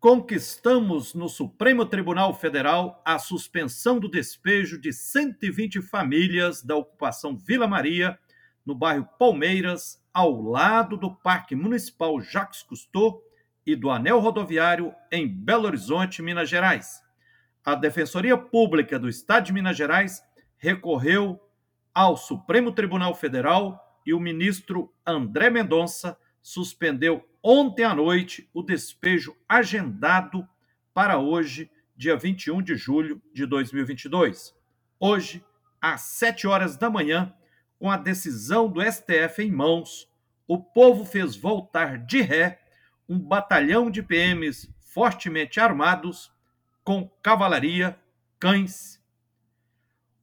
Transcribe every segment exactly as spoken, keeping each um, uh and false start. Conquistamos no Supremo Tribunal Federal a suspensão do despejo de cento e vinte famílias da ocupação Vila Maria, no bairro Palmeiras, ao lado do Parque Municipal Jacques Cousteau e do Anel Rodoviário, em Belo Horizonte, Minas Gerais. A Defensoria Pública do Estado de Minas Gerais recorreu ao Supremo Tribunal Federal e o ministro André Mendonça suspendeu ontem à noite o despejo agendado para hoje, dia vinte e um de julho de dois mil e vinte e dois. Hoje, às sete horas da manhã, com a decisão do S T F em mãos, o povo fez voltar de ré um batalhão de P Ms fortemente armados com cavalaria, cães.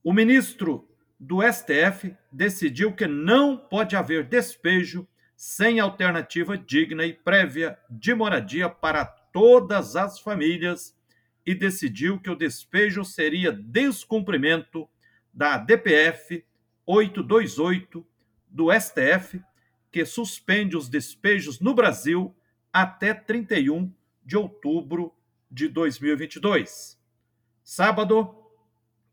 O ministro do S T F decidiu que não pode haver despejo sem alternativa digna e prévia de moradia para todas as famílias e decidiu que o despejo seria descumprimento da D P F oitocentos e vinte e oito do S T F, que suspende os despejos no Brasil até trinta e um de outubro de dois mil e vinte e dois. Sábado,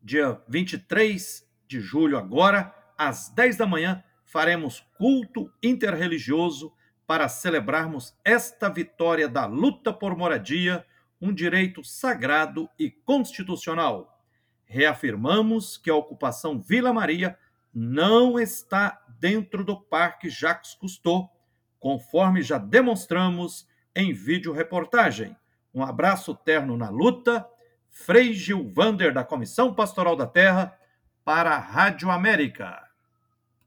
dia vinte e três de julho, agora, às dez da manhã, faremos culto interreligioso para celebrarmos esta vitória da luta por moradia, um direito sagrado e constitucional. Reafirmamos que a ocupação Vila Maria não está dentro do Parque Jacques Cousteau, conforme já demonstramos em vídeo-reportagem. Um abraço terno na luta, Frei Gilvander, da Comissão Pastoral da Terra, para a Rádio América.